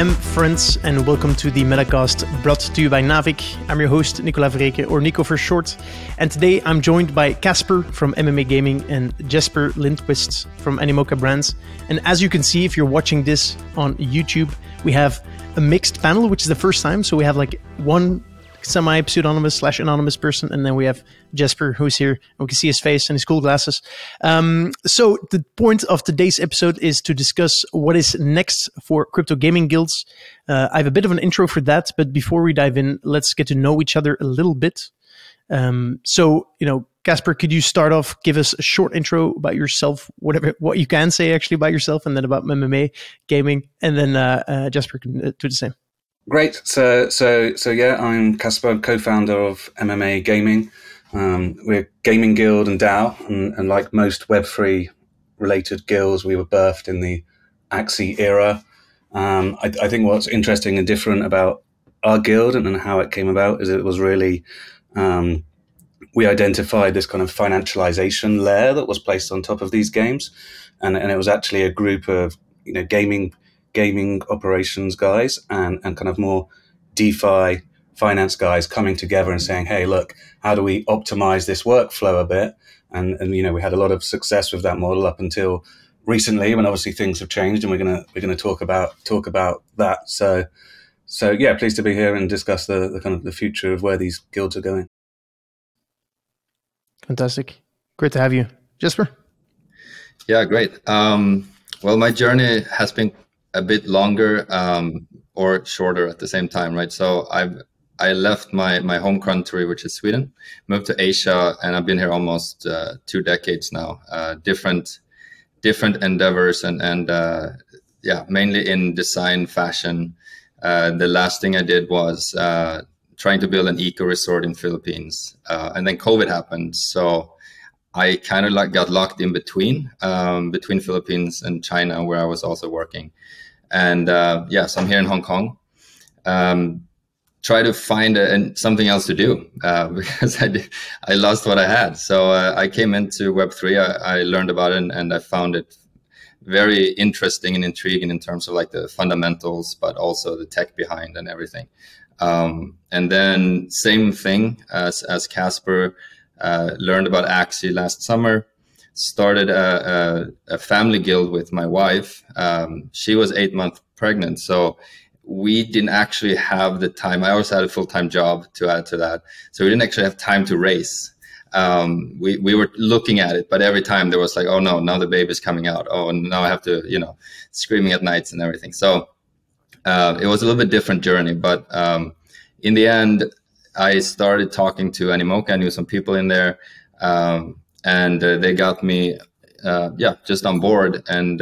M friends, and welcome to the Metacast brought to you by Naavik. I'm your host, Nico Vereecke, or Nico for short. And today I'm joined by Casper from MMA Gaming and Jesper Lundqvist from Animoca Brands. And as you can see, if you're watching this on YouTube, we have a mixed panel, which is the first time. So we have like one semi-pseudonymous / anonymous person, and then we have Jesper, who's here, and we can see his face and his cool glasses. So the point of today's episode is to discuss what is next for crypto gaming guilds. I have a bit of an intro for that, but before we dive in, let's get to know each other a little bit. So, Casper, could you start off, give us a short intro about yourself, what you can say actually about yourself, and then about MMA gaming, and then Jesper can do the same. Great. So, I'm Casper, co-founder of MMA Gaming. We're a gaming guild and DAO, and like most Web3 related guilds, we were birthed in the Axie era. I think what's interesting and different about our guild and how it came about is it was really, we identified this kind of financialization layer that was placed on top of these games. And it was actually a group of, gaming operations guys and kind of more DeFi finance guys coming together and saying, hey, look, how do we optimize this workflow a bit? And we had a lot of success with that model up until recently, when obviously things have changed, and we're gonna talk about that. So, pleased to be here and discuss the kind of the future of where these guilds are going. Fantastic. Great to have you. Jesper? Yeah, great. Well, my journey has been a bit longer or shorter at the same time, right? So I left my home country, which is Sweden, moved to Asia, and I've been here almost 2 decades now. Different endeavors and mainly in design, fashion. The last thing I did was trying to build an eco resort in Philippines, and then COVID happened. So I kind of got locked in between Philippines and China, where I was also working. And so I'm here in Hong Kong. Try to find something else to do because I lost what I had. So I came into Web3. I learned about it and I found it very interesting and intriguing in terms of like the fundamentals, but also the tech behind and everything. And then same thing as Casper. Learned about Axie last summer, started a family guild with my wife. She was 8 months pregnant, so we didn't actually have the time. I always had a full-time job to add to that, so we didn't actually have time to race. We were looking at it, but every time there was like, oh no, now the baby's coming out. Oh, now I have to, screaming at nights and everything. So it was a little bit different journey, but in the end, I started talking to Animoca. I knew some people in there, and they got me, just on board. And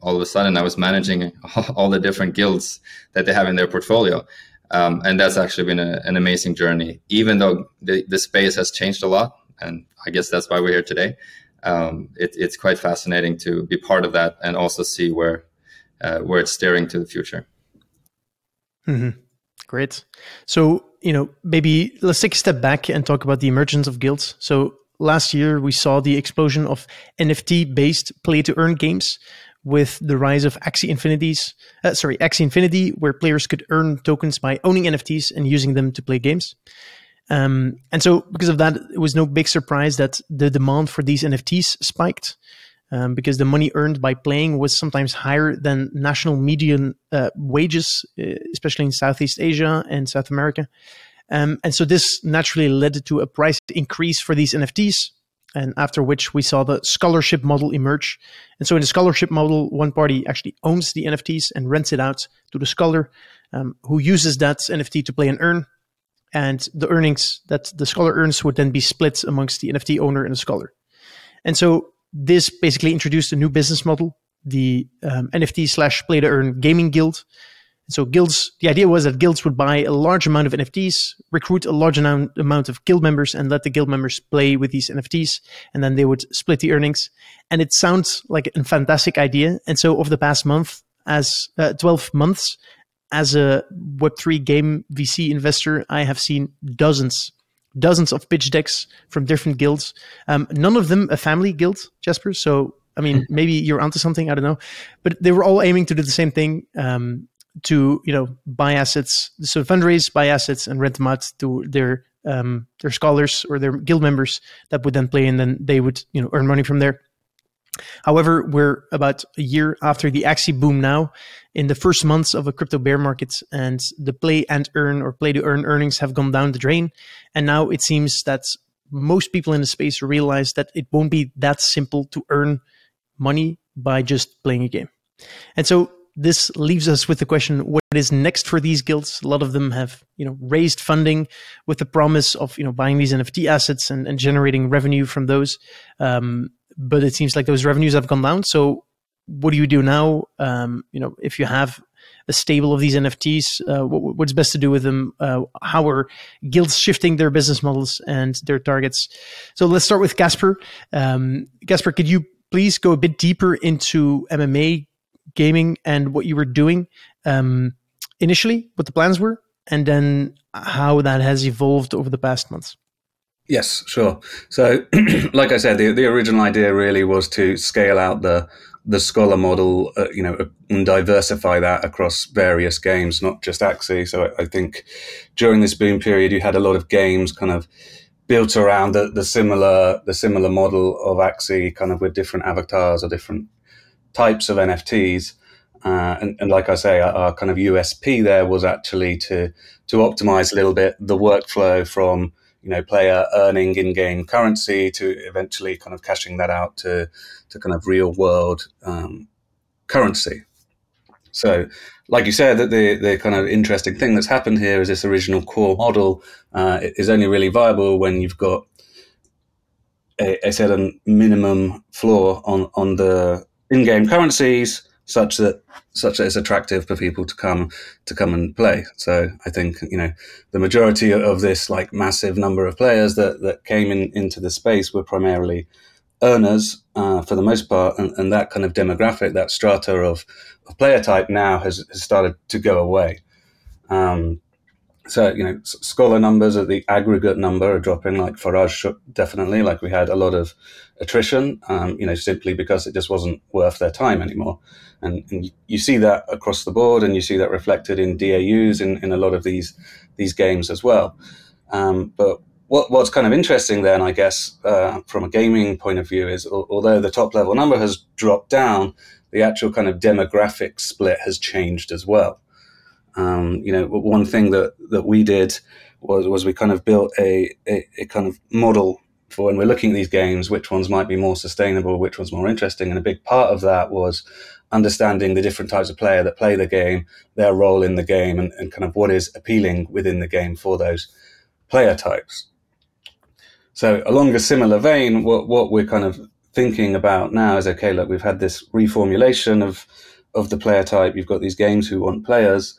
all of a sudden, I was managing all the different guilds that they have in their portfolio, and that's actually been an amazing journey. Even though the space has changed a lot, and I guess that's why we're here today. It's quite fascinating to be part of that, and also see where it's steering to the future. Mm-hmm. Great. So, maybe let's take a step back and talk about the emergence of guilds. So last year we saw the explosion of NFT-based play-to-earn games with the rise of Axie Infinity, where players could earn tokens by owning NFTs and using them to play games. And so because of that, it was no big surprise that the demand for these NFTs spiked, because the money earned by playing was sometimes higher than national median wages, especially in Southeast Asia and South America. And so this naturally led to a price increase for these NFTs, and after which we saw the scholarship model emerge. And so in the scholarship model, one party actually owns the NFTs and rents it out to the scholar, who uses that NFT to play and earn. And the earnings that the scholar earns would then be split amongst the NFT owner and the scholar. And so this basically introduced a new business model, the NFT / play-to-earn gaming guild. So the idea was that guilds would buy a large amount of NFTs, recruit a large amount of guild members, and let the guild members play with these NFTs, and then they would split the earnings. And it sounds like a fantastic idea. And so over the past 12 months, as a Web3 game VC investor, I have seen dozens of pitch decks from different guilds. None of them a family guild, Jesper. So, maybe you're onto something, I don't know. But they were all aiming to do the same thing. to, you know, buy assets, so fundraise, buy assets, and rent them out to their scholars or their guild members that would then play, and then they would, you know, earn money from there. However, we're about a year after the Axie boom now, in the first months of a crypto bear market, and the Play-to-Earn or Play-to-Earn earnings have gone down the drain. And now it seems that most people in the space realize that it won't be that simple to earn money by just playing a game. And so this leaves us with the question, what is next for these guilds? A lot of them have, you know, raised funding with the promise of, you know, buying these NFT assets and generating revenue from those. But it seems like those revenues have gone down. So what do you do now? You know, if you have a stable of these NFTs, what's best to do with them? How are guilds shifting their business models and their targets? So let's start with Casper. Casper, could you please go a bit deeper into MMA gaming and what you were doing initially, what the plans were, and then how that has evolved over the past months? Yes, sure. So like I said, the original idea really was to scale out the scholar model, you know, and diversify that across various games, not just Axie. So I think during this boom period, you had a lot of games kind of built around the similar model of Axie, kind of with different avatars or different types of NFTs. And like I say, our kind of USP there was actually to optimize a little bit the workflow from, you know, player earning in-game currency to eventually kind of cashing that out to kind of real-world currency. So, like you said, that the kind of interesting thing that's happened here is this original core model is only really viable when you've got a certain minimum floor on the in-game currencies, such that it's attractive for people to come and play. So I think, you know, the majority of this like massive number of players that came into the space were primarily earners for the most part, and that kind of demographic, that strata of player type now has started to go away. So, you know, scholar numbers at the aggregate number are dropping, like Faraj, definitely. Like, we had a lot of attrition, you know, simply because it just wasn't worth their time anymore. And you see that across the board, and you see that reflected in DAUs in a lot of these games as well. But what's kind of interesting then, I guess, from a gaming point of view is, although the top level number has dropped down, the actual kind of demographic split has changed as well. You know, one thing that we did was we kind of built a kind of model for when we're looking at these games, which ones might be more sustainable, which ones more interesting. And a big part of that was understanding the different types of player that play the game, their role in the game, and kind of what is appealing within the game for those player types. So along a similar vein, what we're kind of thinking about now is, okay, look, we've had this reformulation of the player type. You've got these games who want players.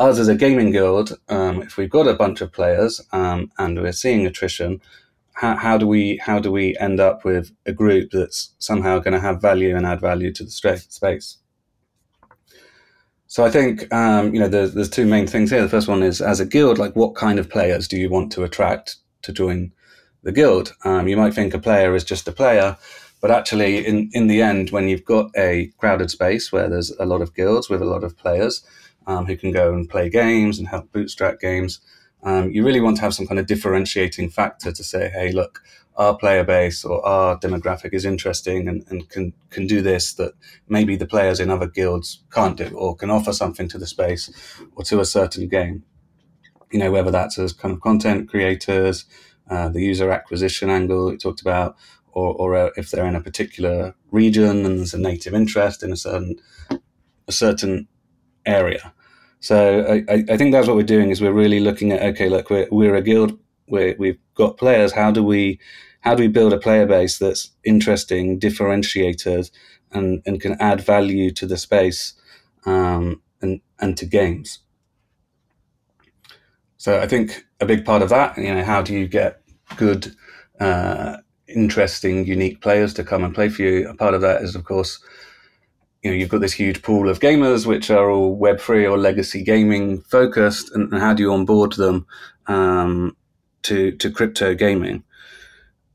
Us as a gaming guild, if we've got a bunch of players and we're seeing attrition, how do we end up with a group that's somehow going to have value and add value to the space? So I think you know, there's two main things here. The first one is, as a guild, like, what kind of players do you want to attract to join the guild? You might think a player is just a player, but actually, in the end, when you've got a crowded space where there's a lot of guilds with a lot of players, who can go and play games and help bootstrap games, you really want to have some kind of differentiating factor to say, hey, look, our player base or our demographic is interesting and can do this that maybe the players in other guilds can't do, or can offer something to the space or to a certain game. You know, whether that's as kind of content creators, the user acquisition angle we talked about, or if they're in a particular region and there's a native interest in a certain area. So I think that's what we're doing, is we're really looking at, okay, look, we're a guild, we've got players. How do we build a player base that's interesting, differentiated, and can add value to the space and to games? So I think a big part of that, you know, how do you get good, interesting, unique players to come and play for you? A part of that is, of course, you know, you've got this huge pool of gamers which are all Web3 or legacy gaming focused, and how do you onboard them to crypto gaming?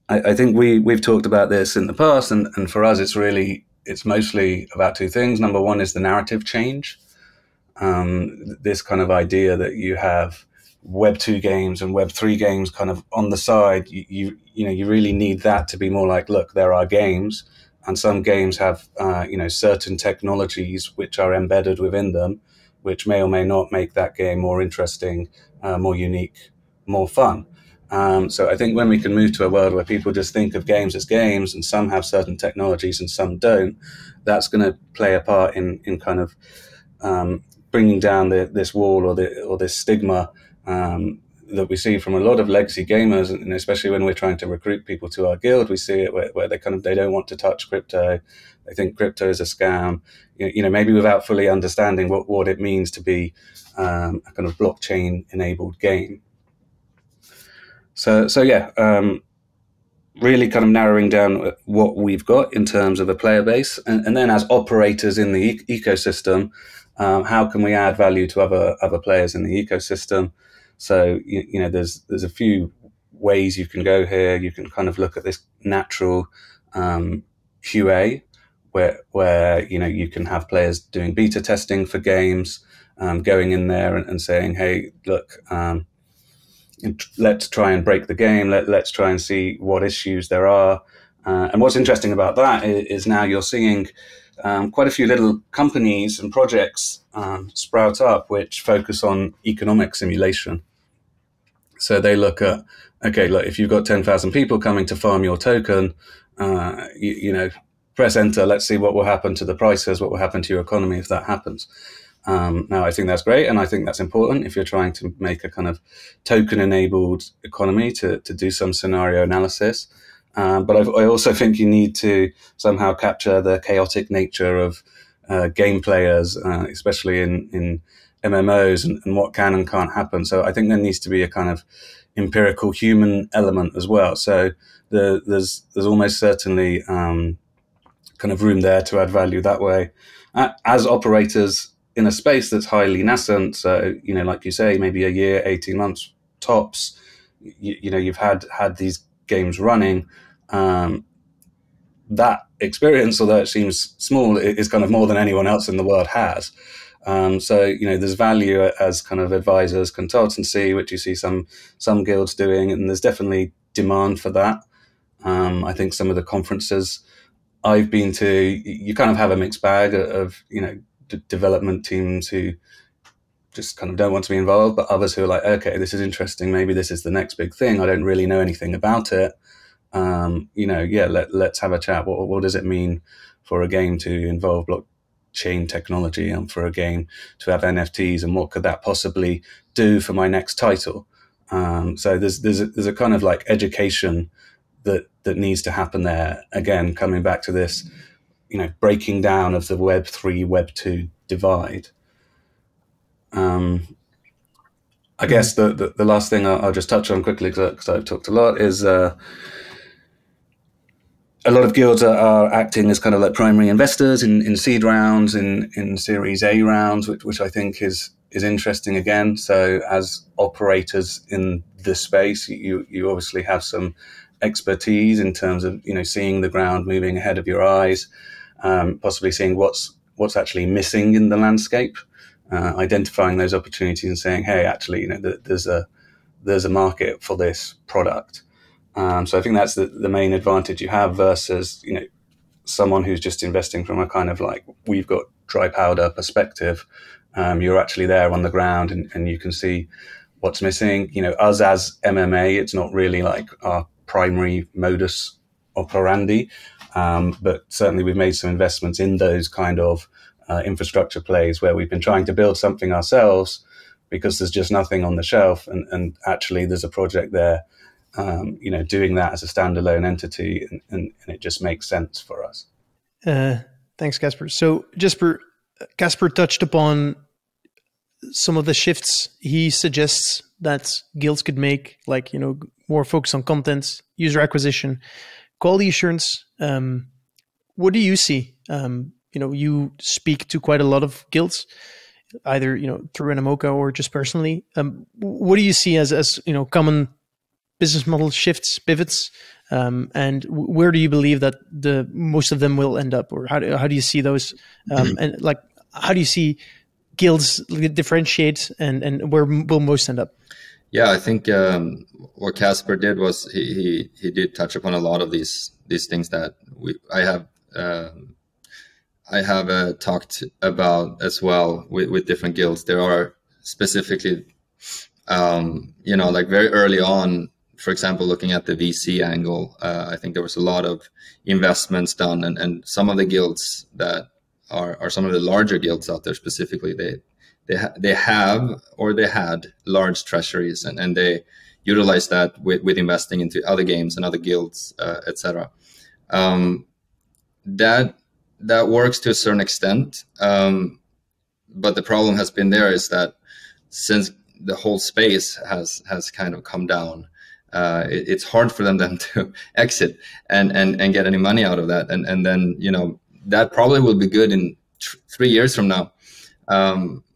I think we've talked about this in the past, and for us it's mostly about two things. Number one is the narrative change. this kind of idea that you have Web2 games and Web3 games kind of on the side, you really need that to be more like, look, there are games, and some games have certain technologies which are embedded within them, which may or may not make that game more interesting, more unique, more fun. So I think when we can move to a world where people just think of games as games, and some have certain technologies and some don't, that's going to play a part in kind of bringing down this wall or this stigma that we see from a lot of legacy gamers, and especially when we're trying to recruit people to our guild, we see it where they don't want to touch crypto. They think crypto is a scam, maybe without fully understanding what it means to be a kind of blockchain-enabled game. So really kind of narrowing down what we've got in terms of a player base. And then as operators in the ecosystem, how can we add value to other players in the ecosystem? So, there's a few ways you can go here. You can kind of look at this natural QA where you can have players doing beta testing for games, going in there and saying, hey, look, let's try and break the game. Let's try and see what issues there are. And what's interesting about that is now you're seeing quite a few little companies and projects sprout up which focus on economic simulation. So they look at, if you've got 10,000 people coming to farm your token, press enter. Let's see what will happen to the prices, what will happen to your economy if that happens. Now, I think that's great, and I think that's important if you're trying to make a kind of token-enabled economy to do some scenario analysis. But I also think you need to somehow capture the chaotic nature of game players, especially in MMOs, and what can and can't happen. So I think there needs to be a kind of empirical human element as well. So there's almost certainly kind of room there to add value that way. As operators in a space that's highly nascent, so, like you say, maybe a year, 18 months tops, you've had these games running, that experience, although it seems small, is kind of more than anyone else in the world has. So there's value as kind of advisors, consultancy, which you see some guilds doing, and there's definitely demand for that. I think some of the conferences I've been to, you kind of have a mixed bag of, development teams who just kind of don't want to be involved, but others who are like, okay, this is interesting. Maybe this is the next big thing. I don't really know anything about it. Let's have a chat. What does it mean for a game to involve blockchain technology, and for a game to have NFTs, and what could that possibly do for my next title? So there's a kind of like education that needs to happen there. Again, coming back to this, breaking down of the Web3, Web2 divide. I guess the last thing I'll just touch on quickly, because I've talked a lot, is a lot of guilds are acting as kind of like primary investors in seed rounds, in Series A rounds, which I think is interesting again. So as operators in this space, you obviously have some expertise in terms of, seeing the ground moving ahead of your eyes, possibly seeing what's actually missing in the landscape. Identifying those opportunities and saying, "Hey, actually, there's a market for this product." So I think that's the main advantage you have versus someone who's just investing from a kind of like we've got dry powder perspective. You're actually there on the ground and you can see what's missing. Us as MMA, it's not really like our primary modus operandi, but certainly we've made some investments in those kind of infrastructure plays where we've been trying to build something ourselves because there's just nothing on the shelf, and actually there's a project there, doing that as a standalone entity, and it just makes sense for us. Thanks, Casper. So Casper touched upon some of the shifts he suggests that guilds could make, like, more focus on content, user acquisition, quality assurance. What do you see? You speak to quite a lot of guilds, either, through Animoca or just personally. What do you see as common business model shifts, pivots, and where do you believe that the most of them will end up? Or how do you see those? And how do you see guilds differentiate, and where will most end up? Yeah, I think what Casper did was he did touch upon a lot of these things that I have talked about as well with different guilds. There are specifically, like very early on, for example, looking at the VC angle, I think there was a lot of investments done, and some of the guilds that are some of the larger guilds out there specifically, they had large treasuries, and they utilized that with investing into other games and other guilds, etc. That works to a certain extent, but the problem has been there is that since the whole space has kind of come down, it's hard for them then to exit and get any money out of that, and then that probably will be good in 3 years from now,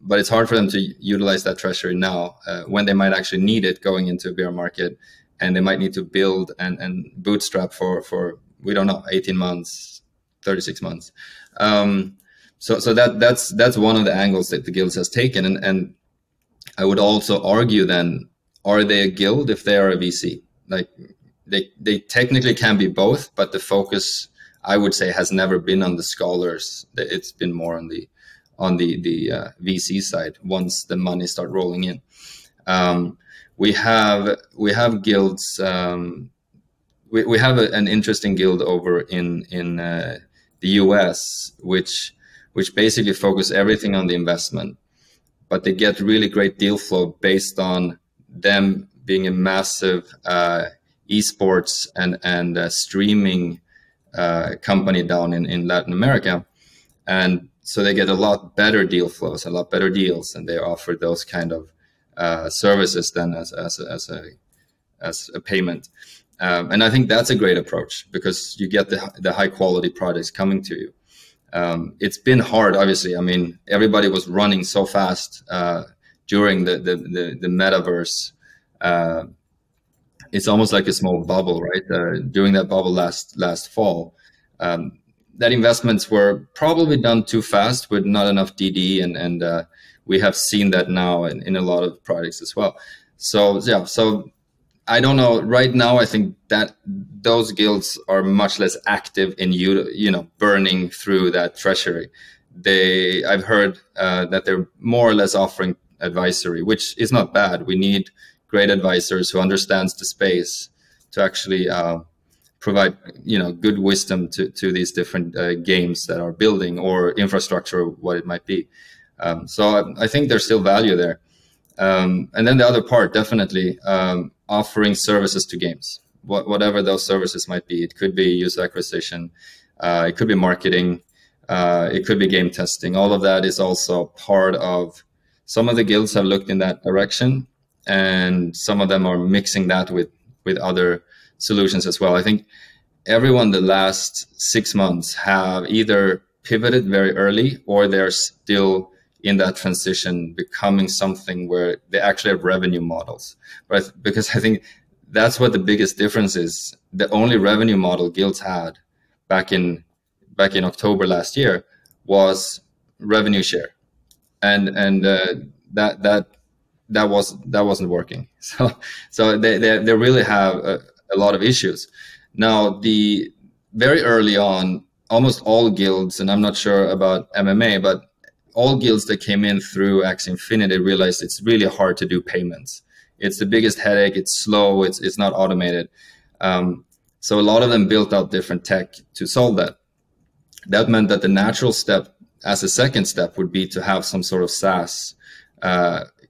but it's hard for them to utilize that treasury now when they might actually need it going into a bear market, and they might need to build and bootstrap for we don't know 18 months, 36 months. So that's one of the angles that the guilds has taken, and I would also argue then, are they a guild if they are a VC? Like they technically can be both, but the focus, I would say, has never been on the scholars. It's been more on the VC side once the money start rolling in. We have guilds. We have an interesting guild over in the US, which basically focus everything on the investment, but they get really great deal flow based on them being a massive esports and streaming company down in Latin America, and so they get a lot better deal flows, a lot better deals, and they offer those kind of services then as a payment. And I think that's a great approach because you get the high quality products coming to you. It's been hard, obviously. I mean, everybody was running so fast during the metaverse. It's almost like a small bubble, right? During that bubble last fall, that investments were probably done too fast with not enough DD, and we have seen that now in a lot of products as well. So I don't know. Right now, I think that those guilds are much less active in burning through that treasury. I've heard that they're more or less offering advisory, which is not bad. We need great advisors who understands the space to actually provide good wisdom to these different games that are building or infrastructure, or what it might be. So I think there's still value there. And then the other part, definitely offering services to games, whatever those services might be. It could be user acquisition, it could be marketing, it could be game testing. All of that is also part of. Some of the guilds have looked in that direction, and some of them are mixing that with other solutions as well. I think everyone the last 6 months have either pivoted very early or they're still in that transition, becoming something where they actually have revenue models. But because I think that's what the biggest difference is. The only revenue model guilds had back in October last year was revenue share. That wasn't working. So they really have a lot of issues. Now, the very early on, almost all guilds, and I'm not sure about MMA, but all guilds that came in through Axie Infinity realized it's really hard to do payments. It's the biggest headache. It's slow. It's not automated. So a lot of them built out different tech to solve that. That meant that the natural step as a second step would be to have some sort of SaaS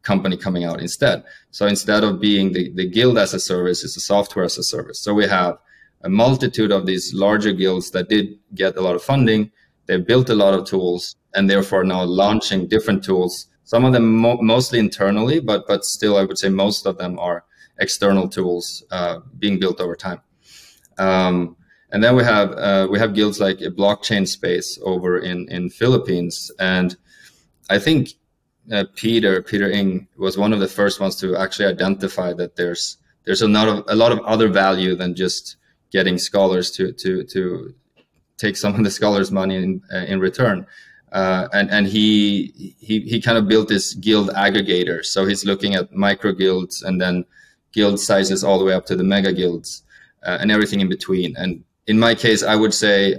company coming out instead. So instead of being the guild as a service, it's a software as a service. So we have a multitude of these larger guilds that did get a lot of funding. They built a lot of tools and therefore now launching different tools. Some of them mostly internally, but still I would say most of them are external tools being built over time. And then we have guilds like a blockchain space over in Philippines, and I think Peter Ng was one of the first ones to actually identify that there's a lot of other value than just getting scholars to take some of the scholars' money in return. And he kind of built this guild aggregator. So he's looking at micro guilds and then guild sizes all the way up to the mega guilds and everything in between. And in my case, I would say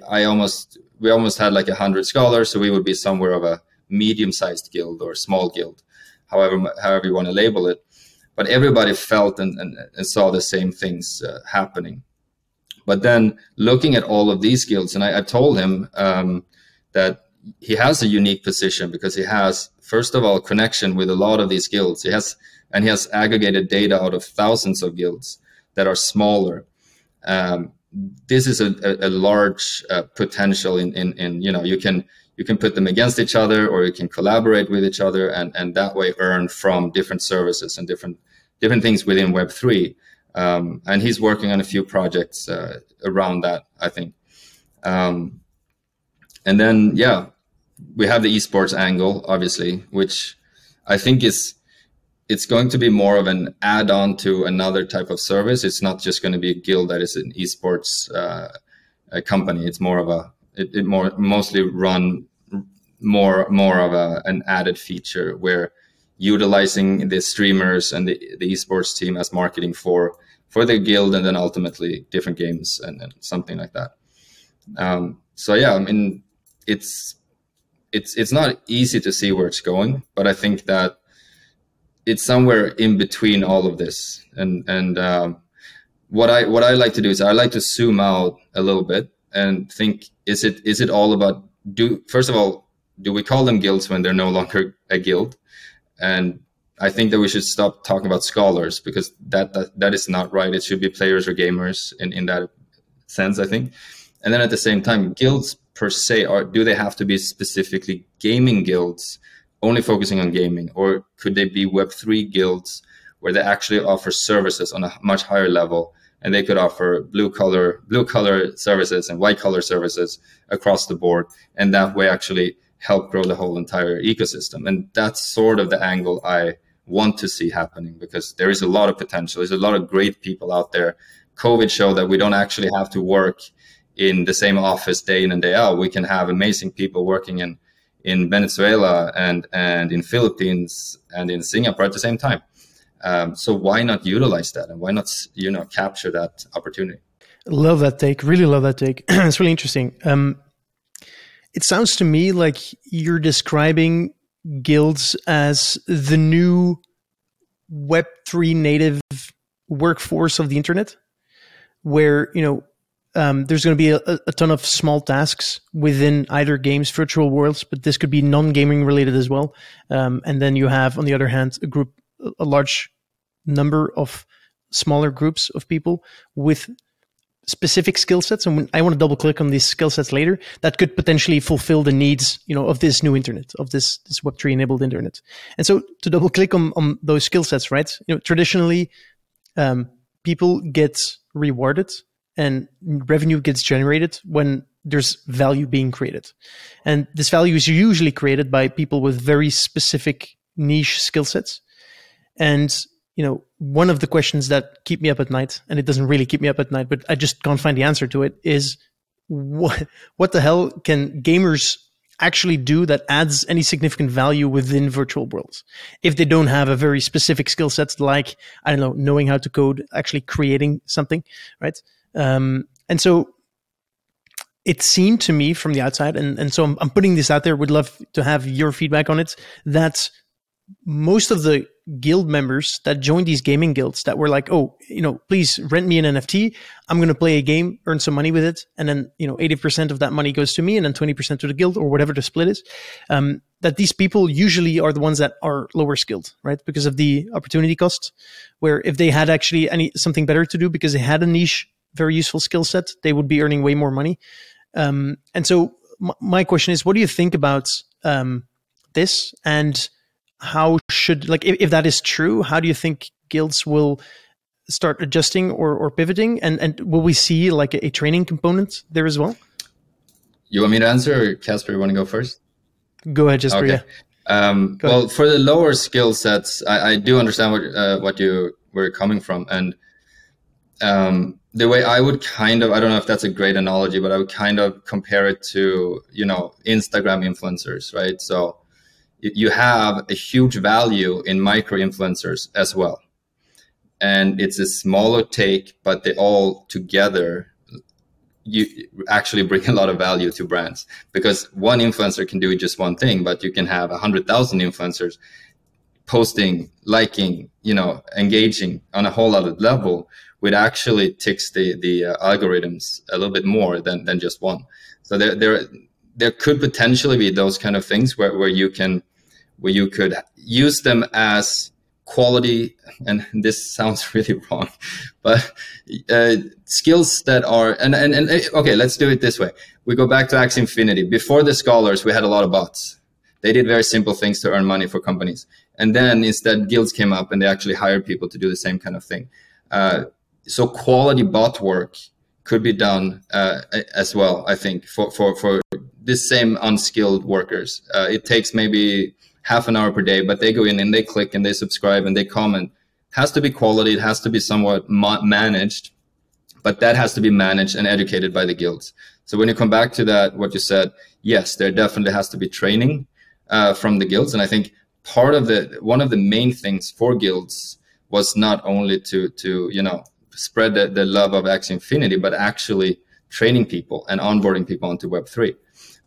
we almost had like 100 scholars. So we would be somewhere of a medium-sized guild or small guild, however you want to label it. But everybody felt and saw the same things happening. But then looking at all of these guilds, and I told him that he has a unique position because he has, first of all, connection with a lot of these guilds. He has aggregated data out of thousands of guilds that are smaller. This is a large potential in you can put them against each other, or you can collaborate with each other and that way earn from different services and different things within Web3. And he's working on a few projects around that, I think. And then, yeah, we have the esports angle, obviously, which I think it's going to be more of an add-on to another type of service. It's not just going to be a guild that is an esports company. It's more of an added feature where utilizing the streamers and the esports team as marketing for the guild, and then ultimately different games and something like that. So yeah, I mean, it's not easy to see where it's going, but I think that it's somewhere in between all of this. And what I like to do is I like to zoom out a little bit and think, is it all about do we call them guilds when they're no longer a guild? And I think that we should stop talking about scholars, because that is not right. It should be players or gamers in that sense, I think. And then at the same time, guilds per se, do they have to be specifically gaming guilds, only focusing on gaming? Or could they be Web3 guilds where they actually offer services on a much higher level, and they could offer blue collar services and white collar services across the board, and that way actually help grow the whole entire ecosystem? And that's sort of the angle I want to see happening, because there is a lot of potential. There's a lot of great people out there. COVID showed that we don't actually have to work in the same office day in and day out. We can have amazing people working in Venezuela and in Philippines and in Singapore at the same time. So why not utilize that, and why not capture that opportunity? Love that take. Really love that take. It's really interesting. It sounds to me like you're describing guilds as the new Web3 native workforce of the internet, where there's going to be a ton of small tasks within either games, virtual worlds, but this could be non-gaming related as well. And then you have, on the other hand, a large number of smaller groups of people with specific skill sets. And I want to double click on these skill sets later, that could potentially fulfill the needs, of this new internet, of this Web3 enabled internet. And so to double click on those skill sets, right? Traditionally, people get rewarded and revenue gets generated when there's value being created. And this value is usually created by people with very specific niche skill sets. And, one of the questions that keep me up at night, and it doesn't really keep me up at night, but I just can't find the answer to it, is what the hell can gamers actually do that adds any significant value within virtual worlds if they don't have a very specific skill set, like, I don't know, knowing how to code, actually creating something, right? And so it seemed to me from the outside, and so I'm putting this out there, would love to have your feedback on it, that most of the guild members that joined these gaming guilds that were like, please rent me an NFT, I'm going to play a game, earn some money with it, and then 80% of that money goes to me and then 20% to the guild, or whatever the split is, that these people usually are the ones that are lower skilled, right? Because of the opportunity cost, where if they had actually something better to do, because they had a niche very useful skill set, they would be earning way more money. And so my question is, what do you think about this, and how should, if that is true, how do you think guilds will start adjusting or pivoting? And will we see a training component there as well? You want me to answer, or Casper, you want to go first? Go ahead, Jesper. Okay. Yeah. Well, for the lower skill sets, I do understand what you were coming from. And The way I would kind of, I don't know if that's a great analogy, but I would kind of compare it to, you know, Instagram influencers, right? So you have a huge value in micro influencers as well. And it's a smaller take, but they all together, you actually bring a lot of value to brands, because one influencer can do just one thing, but you can have 100,000 influencers posting, liking, you know, engaging on a whole other level, which actually ticks the algorithms a little bit more than just one. So there could potentially be those kind of things where you could use them as quality, and this sounds really wrong, but skills that are and okay, let's do it this way. We go back to Axie Infinity. Before the scholars, we had a lot of bots. They did very simple things to earn money for companies. And then instead guilds came up and they actually hired people to do the same kind of thing. So quality bot work could be done as well, I think, for this same unskilled workers. It takes maybe half an hour per day, but they go in and they click and they subscribe and they comment. It has to be quality. It has to be somewhat managed, but that has to be managed and educated by the guilds. So when you come back to that, what you said, yes, there definitely has to be training from the guilds. And I think one of the main things for guilds was not only to you know, spread the love of Axie Infinity, but actually training people and onboarding people onto Web3.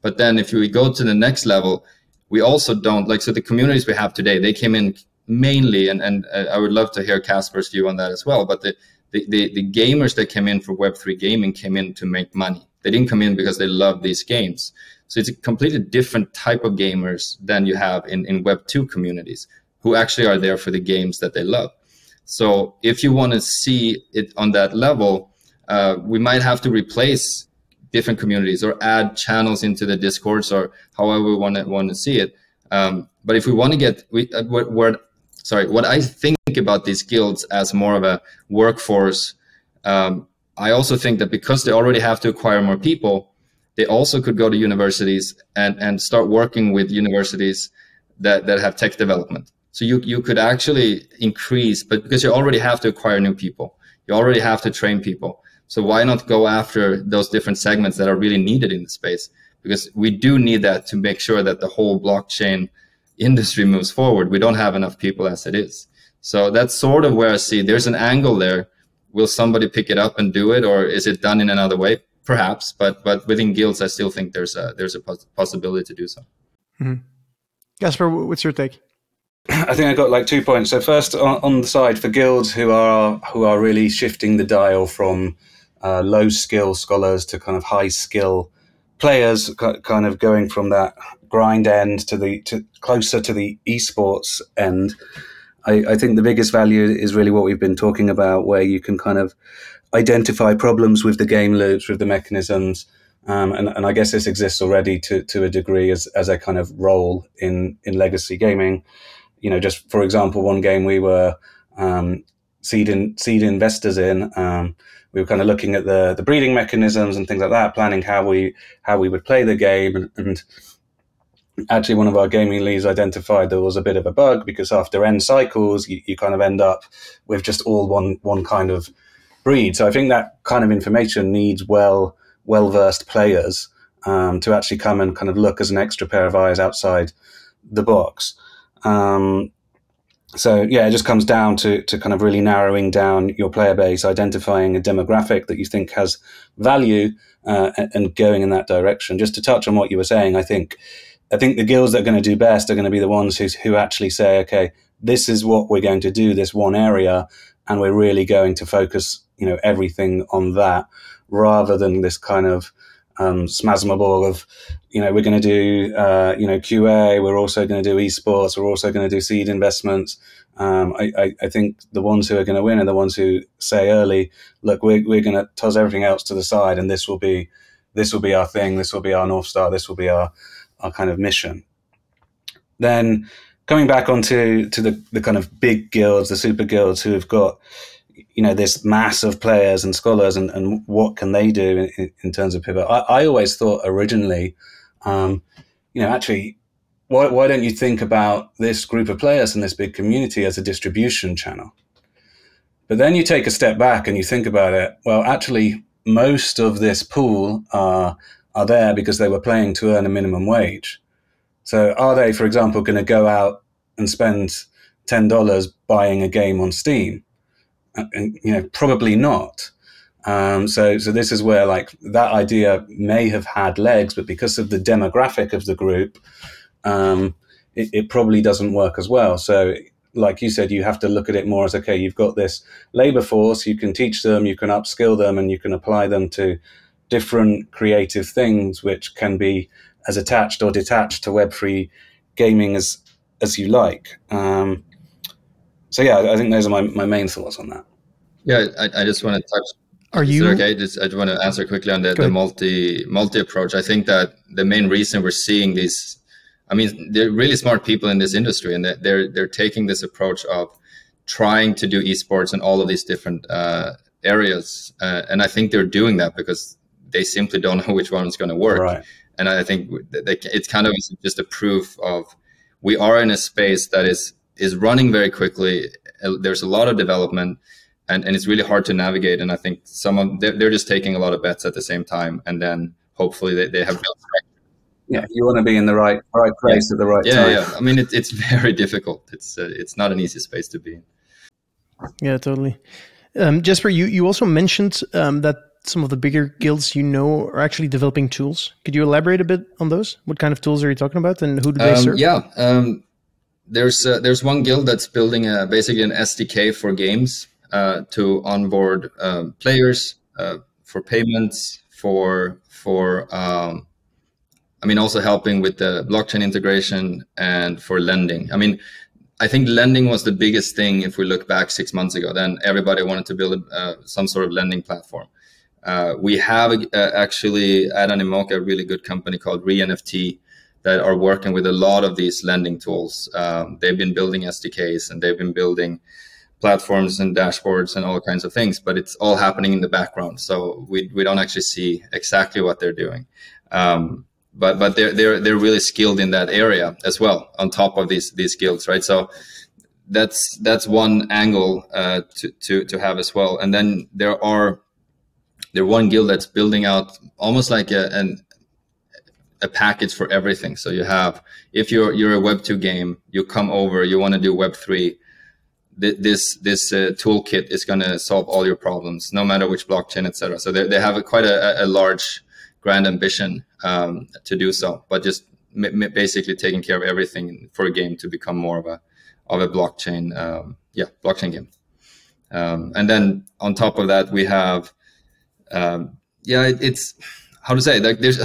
But then if we go to the next level, we also don't like, so the communities we have today, they came in mainly, and I would love to hear Casper's view on that as well, but the gamers that came in for Web3 gaming came in to make money. They didn't come in because they love these games. So it's a completely different type of gamers than you have in Web2 communities, who actually are there for the games that they love. So if you want to see it on that level, we might have to replace different communities or add channels into the Discords or however we want to see it. But if we want to get, what I think about these guilds as more of a workforce, I also think that because they already have to acquire more people, they also could go to universities and start working with universities that have tech development. So you could actually increase, but because you already have to acquire new people, you already have to train people. So why not go after those different segments that are really needed in the space? Because we do need that to make sure that the whole blockchain industry moves forward. We don't have enough people as it is. So that's sort of where I see there's an angle there. Will somebody pick it up and do it, or is it done in another way? Perhaps, but within guilds, I still think there's a possibility to do so. Mm-hmm. Casper, what's your take? I think I got like 2 points. So first, on the side for guilds who are really shifting the dial from low skill scholars to kind of high skill players, kind of going from that grind end to closer to the esports end. I think the biggest value is really what we've been talking about, where you can kind of identify problems with the game loops, with the mechanisms. And I guess this exists already to a degree as a kind of role in legacy gaming. You know, just for example, one game we were seed investors in. We were kind of looking at the breeding mechanisms and things like that, planning how we would play the game. And actually, one of our gaming leads identified there was a bit of a bug, because after n cycles, you kind of end up with just all one kind of breed. So I think that kind of information needs well-versed players to actually come and kind of look as an extra pair of eyes outside the box. So yeah, it just comes down to kind of really narrowing down your player base, identifying a demographic that you think has value and going in that direction. Just to touch on what you were saying, I think the guilds that are going to do best are going to be the ones who actually say, okay, this is what we're going to do, this one area, and we're really going to focus, you know, everything on that, rather than this kind of smazma ball of, you know, we're going to do, you know, QA, we're also going to do esports, we're also going to do seed investments. I think the ones who are going to win are the ones who say early, look, we're going to toss everything else to the side, and this will be our thing, this will be our North Star, this will be our kind of mission. Then coming back onto the kind of big guilds, the super guilds who have got, you know, this mass of players and scholars, and what can they do in terms of pivot? I always thought originally, you know, actually, why don't you think about this group of players in this big community as a distribution channel? But then you take a step back and you think about it. Well, actually, most of this pool are there because they were playing to earn a minimum wage. So are they, for example, going to go out and spend $10 buying a game on Steam? And, you know, probably not. So this is where like that idea may have had legs, but because of the demographic of the group, it probably doesn't work as well. So like you said, you have to look at it more as, okay, you've got this labor force, you can teach them, you can upskill them, and you can apply them to different creative things, which can be as attached or detached to Web3 gaming as you like. So yeah, I think those are my main thoughts on that. Yeah, I just want to touch. Are you okay? I just want to answer quickly on the multi approach. I think that the main reason we're seeing these, I mean, they're really smart people in this industry, and they're taking this approach of trying to do esports in all of these different areas, and I think they're doing that because they simply don't know which one's going to work. Right. And I think it's kind of just a proof of we are in a space that is running very quickly. There's a lot of development. And it's really hard to navigate. And I think they're just taking a lot of bets at the same time. And then hopefully they have built. Yeah, you want to be in the right place at the right time. Yeah, I mean, it's very difficult. It's not an easy space to be in. Yeah, totally. Jesper, you also mentioned that some of the bigger guilds you know are actually developing tools. Could you elaborate a bit on those? What kind of tools are you talking about and who do they serve? Yeah, there's one guild that's building basically an SDK for games. To onboard players for payments, for I mean, also helping with the blockchain integration and for lending. I mean, I think lending was the biggest thing if we look back 6 months ago. Then everybody wanted to build some sort of lending platform. We have actually at Animoca a really good company called ReNFT that are working with a lot of these lending tools. They've been building SDKs and they've been building platforms and dashboards and all kinds of things, but it's all happening in the background. So we don't actually see exactly what they're doing, but they're really skilled in that area as well. On top of these skills, right? So that's one angle to have as well. And then there one guild that's building out almost like a package for everything. So you have, if you're a Web2 game, you come over, you want to do Web3. This toolkit is going to solve all your problems, no matter which blockchain, etc. So they have quite a large, grand ambition to do so, but just basically taking care of everything for a game to become more of a blockchain, blockchain game. And then on top of that, we have, it's how to say, like there's.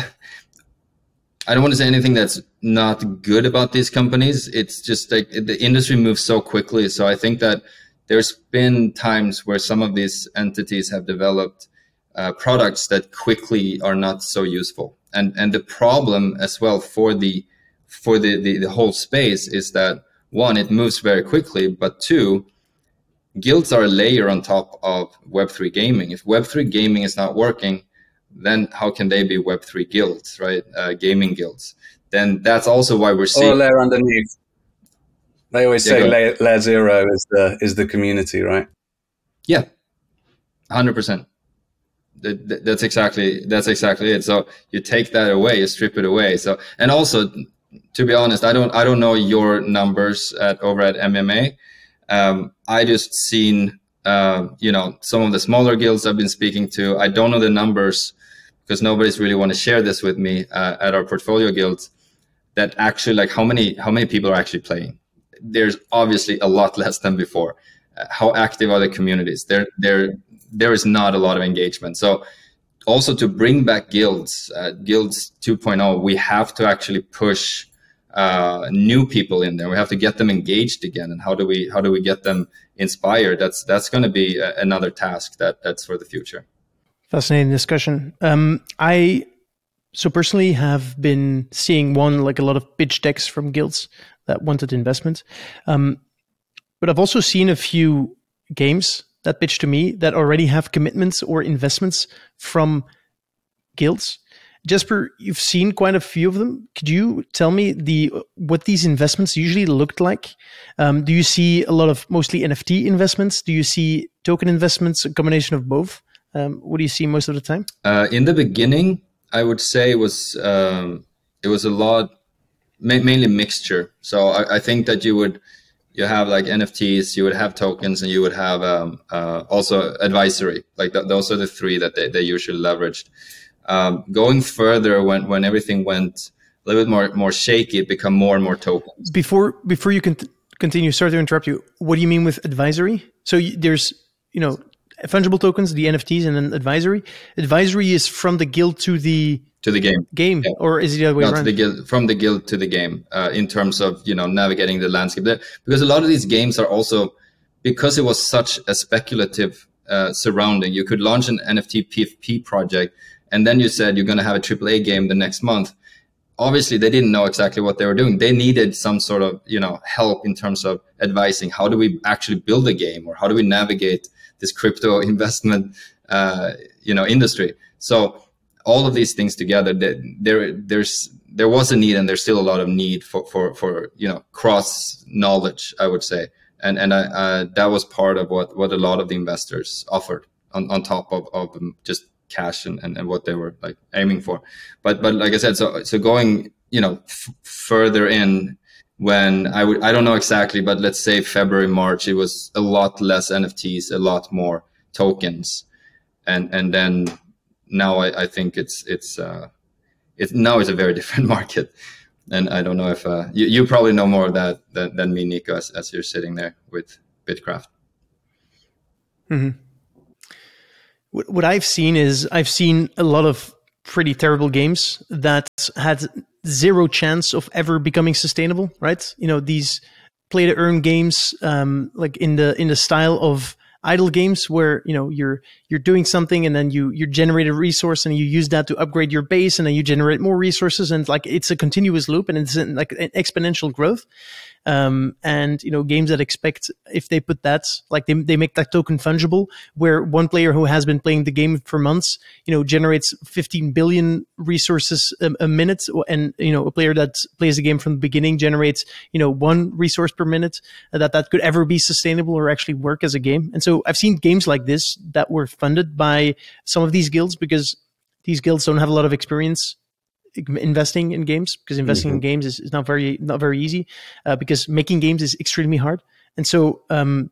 I don't want to say anything that's not good about these companies. It's just like the industry moves so quickly. So I think that there's been times where some of these entities have developed products that quickly are not so useful. And the problem as well for the whole space is that, one, it moves very quickly, but two, guilds are a layer on top of Web3 gaming. If Web3 gaming is not working, then how can they be Web3 guilds, right? Gaming guilds. Then that's also why we're seeing. Or a layer underneath. They always say layer zero is the community, right? Yeah, 100%. That's exactly it. So you take that away, you strip it away. So, and also, to be honest, I don't know your numbers over at MMA. I just seen some of the smaller guilds I've been speaking to. I don't know the numbers, because nobody's really want to share this with me at our portfolio guilds, that actually like how many people are actually playing. There's obviously a lot less than before. How active are the communities? There is not a lot of engagement. So also to bring back guilds 2.0, we have to actually push new people in there. We have to get them engaged again. And how do we get them inspired? That's going to be another task that's for the future. Fascinating discussion. I personally have been seeing a lot of pitch decks from guilds that wanted investment. But I've also seen a few games that pitch to me that already have commitments or investments from guilds. Jesper, you've seen quite a few of them. Could you tell me what these investments usually looked like? Do you see a lot of mostly NFT investments? Do you see token investments, a combination of both? What do you see most of the time? In the beginning, I would say it was a lot, mainly mixture. So I think that you have like NFTs, you would have tokens, and you would have also advisory. Like those are the three that they usually leveraged. Going further, when everything went a little bit more shaky, it became more and more tokens. Before you can continue, sorry to interrupt you. What do you mean with advisory? So there's fungible tokens, the NFTs, and then advisory. Advisory is from the guild to the game, yeah. Or is it the other way around? To the guild, from the guild to the game, in terms of navigating the landscape there, because a lot of these games are also, because it was such a speculative surrounding. You could launch an NFT PFP project, and then you said you're going to have a AAA game the next month. Obviously, they didn't know exactly what they were doing. They needed some sort of help in terms of advising. How do we actually build a game, or how do we navigate this crypto investment industry? So all of these things together, there was a need, and there's still a lot of need for cross knowledge, I would say, and that was part of what a lot of the investors offered on top of just cash and what they were like aiming for. But like I said, so going further in, when I don't know exactly, but let's say February, March, it was a lot less NFTs, a lot more tokens, and then. Now I think it's now it's a very different market, and I don't know if you probably know more of that than me, Nico, as you're sitting there with BitCraft. Mm-hmm. What I've seen is a lot of pretty terrible games that had zero chance of ever becoming sustainable, right? These play-to-earn games, like in the style of idle games, where you're doing something, and then you generate a resource, and you use that to upgrade your base, and then you generate more resources, and like it's a continuous loop, and it's like an exponential growth. And games that expect, if they put that, like they make that token fungible, where one player who has been playing the game for months, generates 15 billion resources a minute, and a player that plays the game from the beginning generates one resource per minute, that could ever be sustainable or actually work as a game. And so I've seen games like this that were funded by some of these guilds, because these guilds don't have a lot of experience investing in games, because investing in games is not very easy, because making games is extremely hard. And so I'm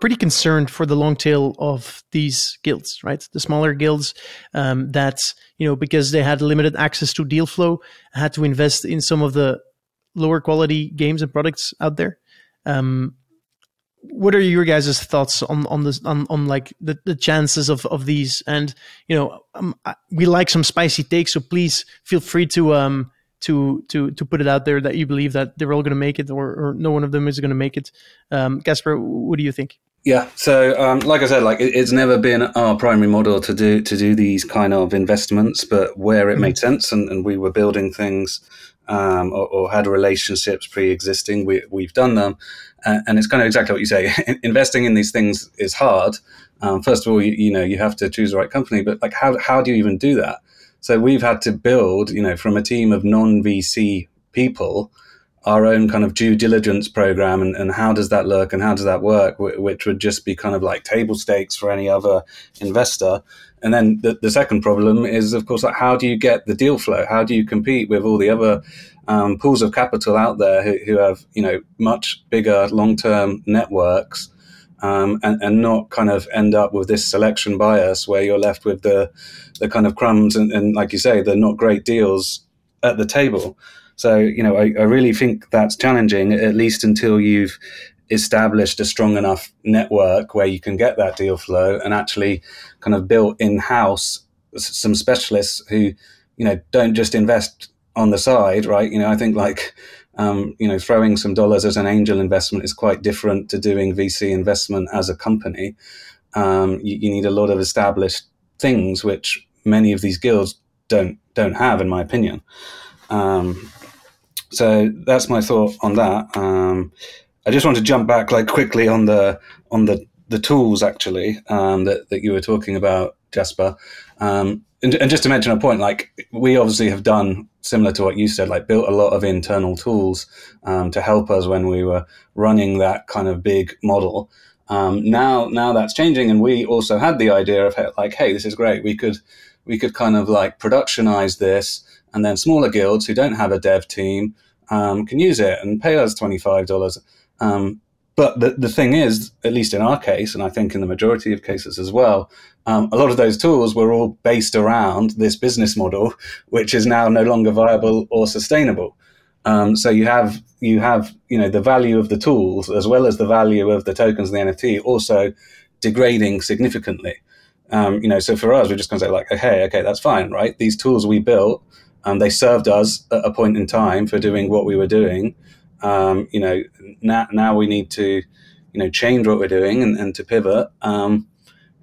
pretty concerned for the long tail of these guilds, right? The smaller guilds that because they had limited access to deal flow, had to invest in some of the lower quality games and products out there. What are your guys' thoughts on the chances of these? And we like some spicy takes, so please feel free to put it out there that you believe that they're all going to make it, or no one of them is going to make it. Casper, what do you think? Yeah, so like I said, like it's never been our primary model to do these kind of investments, but where it made sense, and we were building things or had relationships pre-existing, we've done them. And it's kind of exactly what you say. Investing in these things is hard. First of all, you have to choose the right company, but like how do you even do that? So we've had to build, from a team of non-VC people, our own kind of due diligence program, and how does that look and how does that work, which would just be kind of like table stakes for any other investor. And then the second problem is, of course, like, how do you get the deal flow? How do you compete with all the other pools of capital out there who have, much bigger long-term networks, and not kind of end up with this selection bias where you're left with the kind of crumbs and like you say, the not great deals at the table. So, I really think that's challenging, at least until you've established a strong enough network where you can get that deal flow and actually kind of built in-house some specialists who, don't just invest on the side, right? I think like, throwing some dollars as an angel investment is quite different to doing VC investment as a company. You need a lot of established things, which many of these guilds don't have, in my opinion. So that's my thought on that. I just want to jump back like quickly on the tools actually, that you were talking about, Jesper. And just to mention a point, like we obviously have done similar to what you said, like built a lot of internal tools to help us when we were running that kind of big model. Now that's changing, and we also had the idea of like, hey, this is great. We could kind of like productionize this, and then smaller guilds who don't have a dev team can use it and pay us $25. But the thing is, at least in our case, and I think in the majority of cases as well, a lot of those tools were all based around this business model, which is now no longer viable or sustainable. So you have the value of the tools as well as the value of the tokens and the NFT also degrading significantly. So for us, we're just going to say like, okay, that's fine, right? These tools we built, they served us at a point in time for doing what we were doing. Now we need to, change what we're doing and to pivot.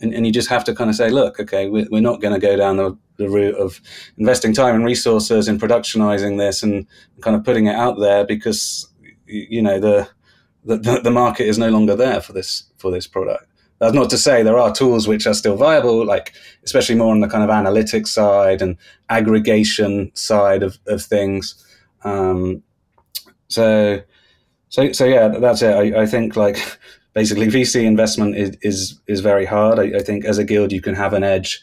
And you just have to kind of say, look, okay, we're not going to go down the route of investing time and resources in productionizing this and kind of putting it out there because, the market is no longer there for this product. That's not to say there are tools which are still viable, like especially more on the kind of analytics side and aggregation side of things. So yeah, that's it. I think like basically VC investment is very hard. I think as a guild, you can have an edge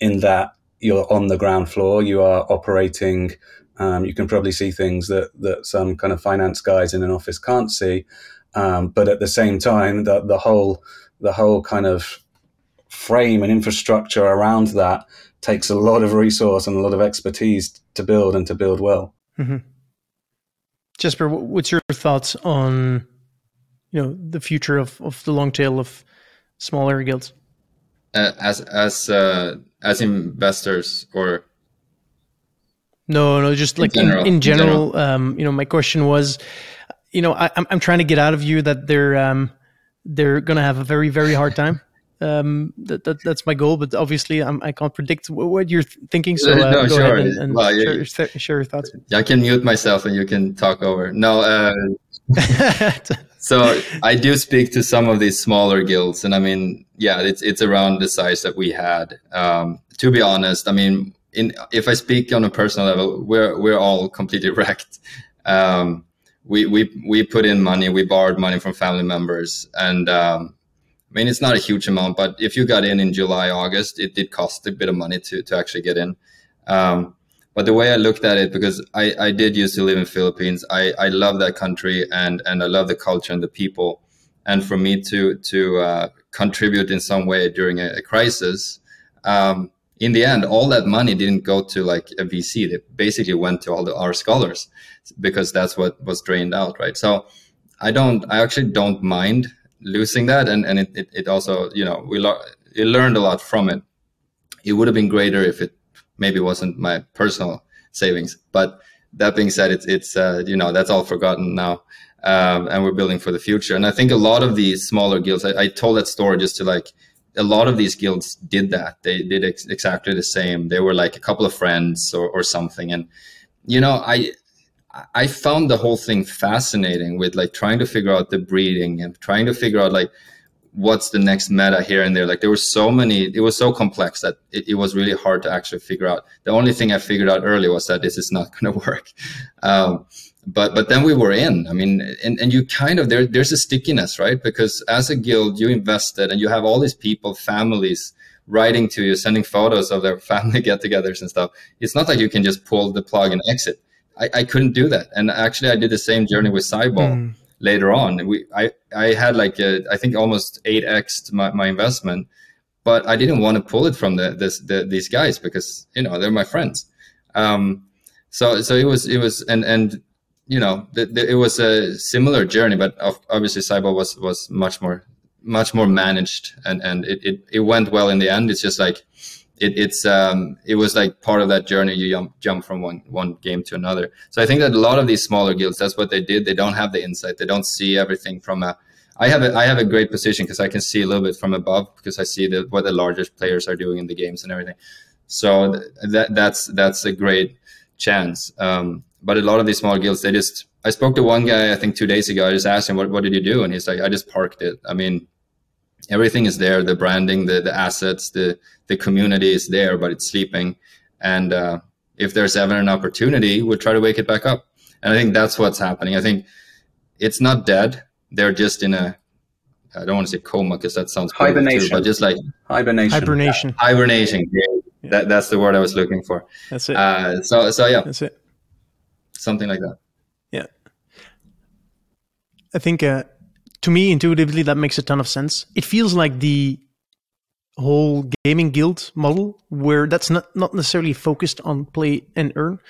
in that you're on the ground floor, you are operating. You can probably see things that some kind of finance guys in an office can't see. But at the same time, the whole kind of frame and infrastructure around that takes a lot of resource and a lot of expertise to build well. Mm-hmm. Jesper, what's your thoughts on, the future of the long tail of smaller guilds? As investors or? No, just like in general. My question was, I'm trying to get out of you that they're going to have a very, very hard time. That's my goal, but obviously I can't predict what you're thinking. So go sure. ahead and well, share your thoughts. I can mute myself and you can talk over. No. So I do speak to some of these smaller guilds, and I mean, yeah, it's around the size that we had. To be honest, I mean, if I speak on a personal level, we're all completely wrecked. We put in money, we borrowed money from family members, and I mean, it's not a huge amount, but if you got in July, August, it did cost a bit of money to actually get in. But the way I looked at it, because I did used to live in Philippines, I love that country and I love the culture and the people. And for me to contribute in some way during a crisis, in the end, all that money didn't go to like a VC. It basically went to our scholars because that's what was drained out, right? So I actually don't mind losing that, and it also, we learned a lot from it. It would have been greater if it maybe wasn't my personal savings, but that being said, it's that's all forgotten now, and we're building for the future. And I think a lot of these smaller guilds, I told that story just to like, a lot of these guilds did that. They did exactly the same. They were like a couple of friends or something, and I found the whole thing fascinating with like trying to figure out the breeding and trying to figure out like what's the next meta here and there. Like there were so many, it was so complex that it was really hard to actually figure out. The only thing I figured out early was that this is not going to work. But then we were in, I mean, and you kind of, there's a stickiness, right? Because as a guild, you invested and you have all these people, families writing to you, sending photos of their family get-togethers and stuff. It's not like you can just pull the plug and exit. I couldn't do that. And actually I did the same journey with Cybol later on. I had like I think almost 8x'd my investment, but I didn't want to pull it from these guys because, they're my friends. So it was, it was a similar journey, but obviously Cybol was much more managed and it went well in the end. It's just like, it was like part of that journey. You jump from one game to another. So I think that a lot of these smaller guilds, that's what they did. They don't have the insight. They don't see everything from I have a great position because I can see a little bit from above because I see what the largest players are doing in the games and everything. So that's a great chance. But a lot of these small guilds, I spoke to one guy, I think 2 days ago, I just asked him, what did you do? And he's like, I just parked it. I mean, everything is there, the branding, the assets, the community is there, but it's sleeping. And if there's ever an opportunity, we'll try to wake it back up. And I think that's what's happening. I think it's not dead. They're just in a, I don't want to say coma because that sounds hibernation, too, but just like hibernation. Hibernation. Yeah. That's the word I was looking for. That's it. So yeah, that's it. Something like that. Yeah. I think to me, intuitively, that makes a ton of sense. It feels like the whole gaming guild model where that's not necessarily focused on play and earn.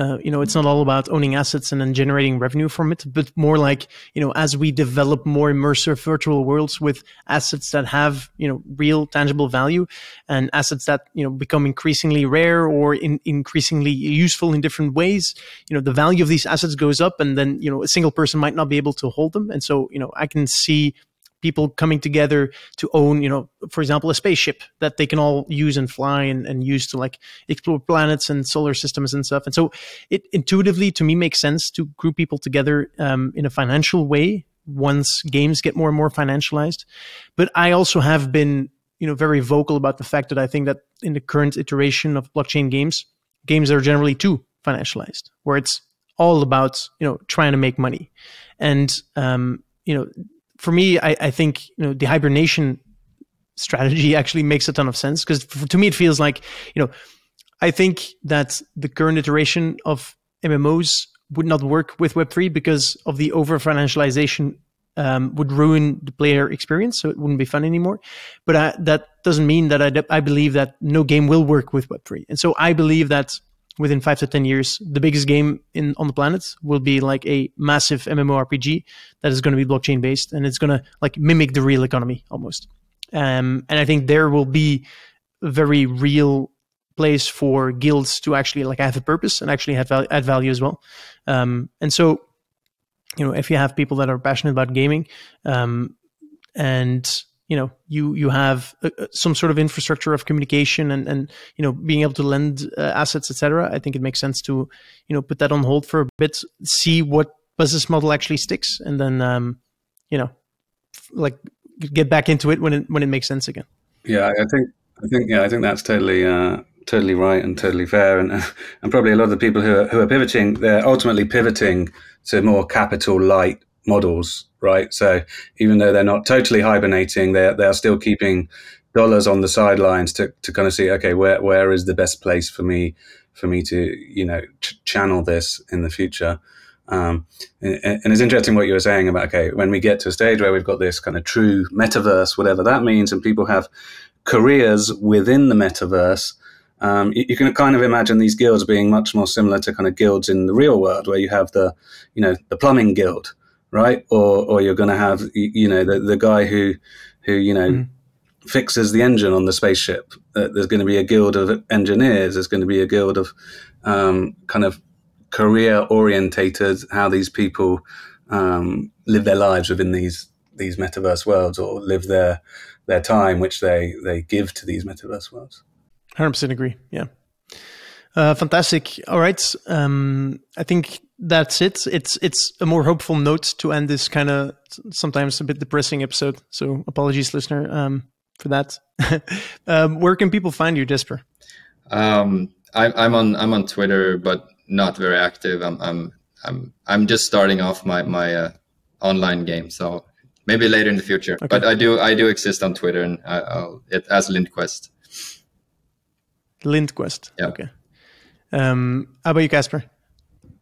It's not all about owning assets and then generating revenue from it, but more like, as we develop more immersive virtual worlds with assets that have, real tangible value and assets that, become increasingly rare or increasingly useful in different ways, the value of these assets goes up and then, a single person might not be able to hold them. And so, I can see people coming together to own, for example, a spaceship that they can all use and fly and use to like explore planets and solar systems and stuff. And so it intuitively to me makes sense to group people together in a financial way once games get more and more financialized. But I also have been, very vocal about the fact that I think that in the current iteration of blockchain games are generally too financialized, where it's all about, trying to make money. And, for me, I think the hibernation strategy actually makes a ton of sense because to me it feels like I think that the current iteration of MMOs would not work with Web3 because of the over financialization would ruin the player experience, so it wouldn't be fun anymore. But that doesn't mean that I believe that no game will work with Web3, and so I believe that within 5 to 10 years, the biggest game on the planet will be like a massive MMORPG that is going to be blockchain based, and it's going to like mimic the real economy almost. And I think there will be a very real place for guilds to actually like have a purpose and actually have add value as well. And so, if you have people that are passionate about gaming, and you have some sort of infrastructure of communication and being able to lend assets, etc. I think it makes sense to put that on hold for a bit, see what business model actually sticks, and then get back into it when it makes sense again. Yeah, I think that's totally right and totally fair, and probably a lot of the people who are pivoting, they're ultimately pivoting to more capital light models, right? So even though they're not totally hibernating, they're still keeping dollars on the sidelines to kind of see, okay, where is the best place for me to channel this in the future. And it's interesting what you were saying about, okay, when we get to a stage where we've got this kind of true metaverse, whatever that means, and people have careers within the metaverse, you can kind of imagine these guilds being much more similar to kind of guilds in the real world, where you have the the plumbing guild, right? Or you're going to have, the guy who fixes the engine on the spaceship. There's going to be a guild of engineers. There's going to be a guild of kind of career orientated, how these people live their lives within these metaverse worlds, or live their time, which they give to these metaverse worlds. 100% agree. Yeah. Fantastic. All right. I think that's it. It's a more hopeful note to end this kind of sometimes a bit depressing episode. So apologies, listener, for that. Where can people find you, Jesper? I'm on Twitter, but not very active. I'm just starting off my online game. So maybe later in the future. Okay. But I do exist on Twitter, and as Lundqvist. Lundqvist. Yeah. Okay. How about you, Casper?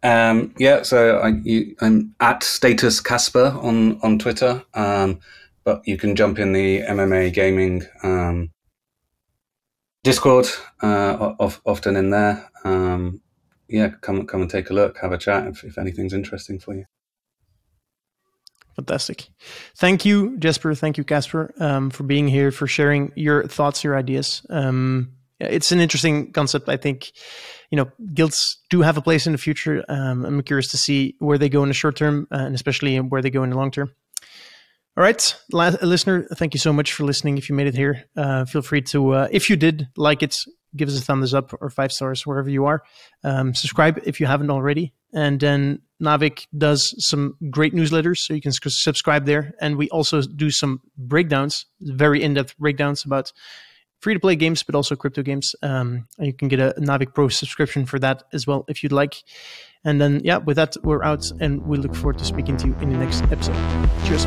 So I'm at Status Casper on Twitter, but you can jump in the MMA Gaming Discord, often in there. Come and take a look, have a chat if anything's interesting for you. Fantastic. Thank you, Jesper. Thank you, Casper, for being here, for sharing your thoughts, your ideas. It's an interesting concept. I think, guilds do have a place in the future. I'm curious to see where they go in the short term, and especially where they go in the long term. All right, listener, thank you so much for listening. If you made it here, feel free to, if you did like it, give us a thumbs up or 5 stars, wherever you are. Subscribe if you haven't already. And then Naavik does some great newsletters, so you can subscribe there. And we also do some breakdowns, very in-depth breakdowns about free-to-play games, but also crypto games. And you can get a Naavik Pro subscription for that as well, if you'd like. And then, yeah, with that, we're out, and we look forward to speaking to you in the next episode. Cheers.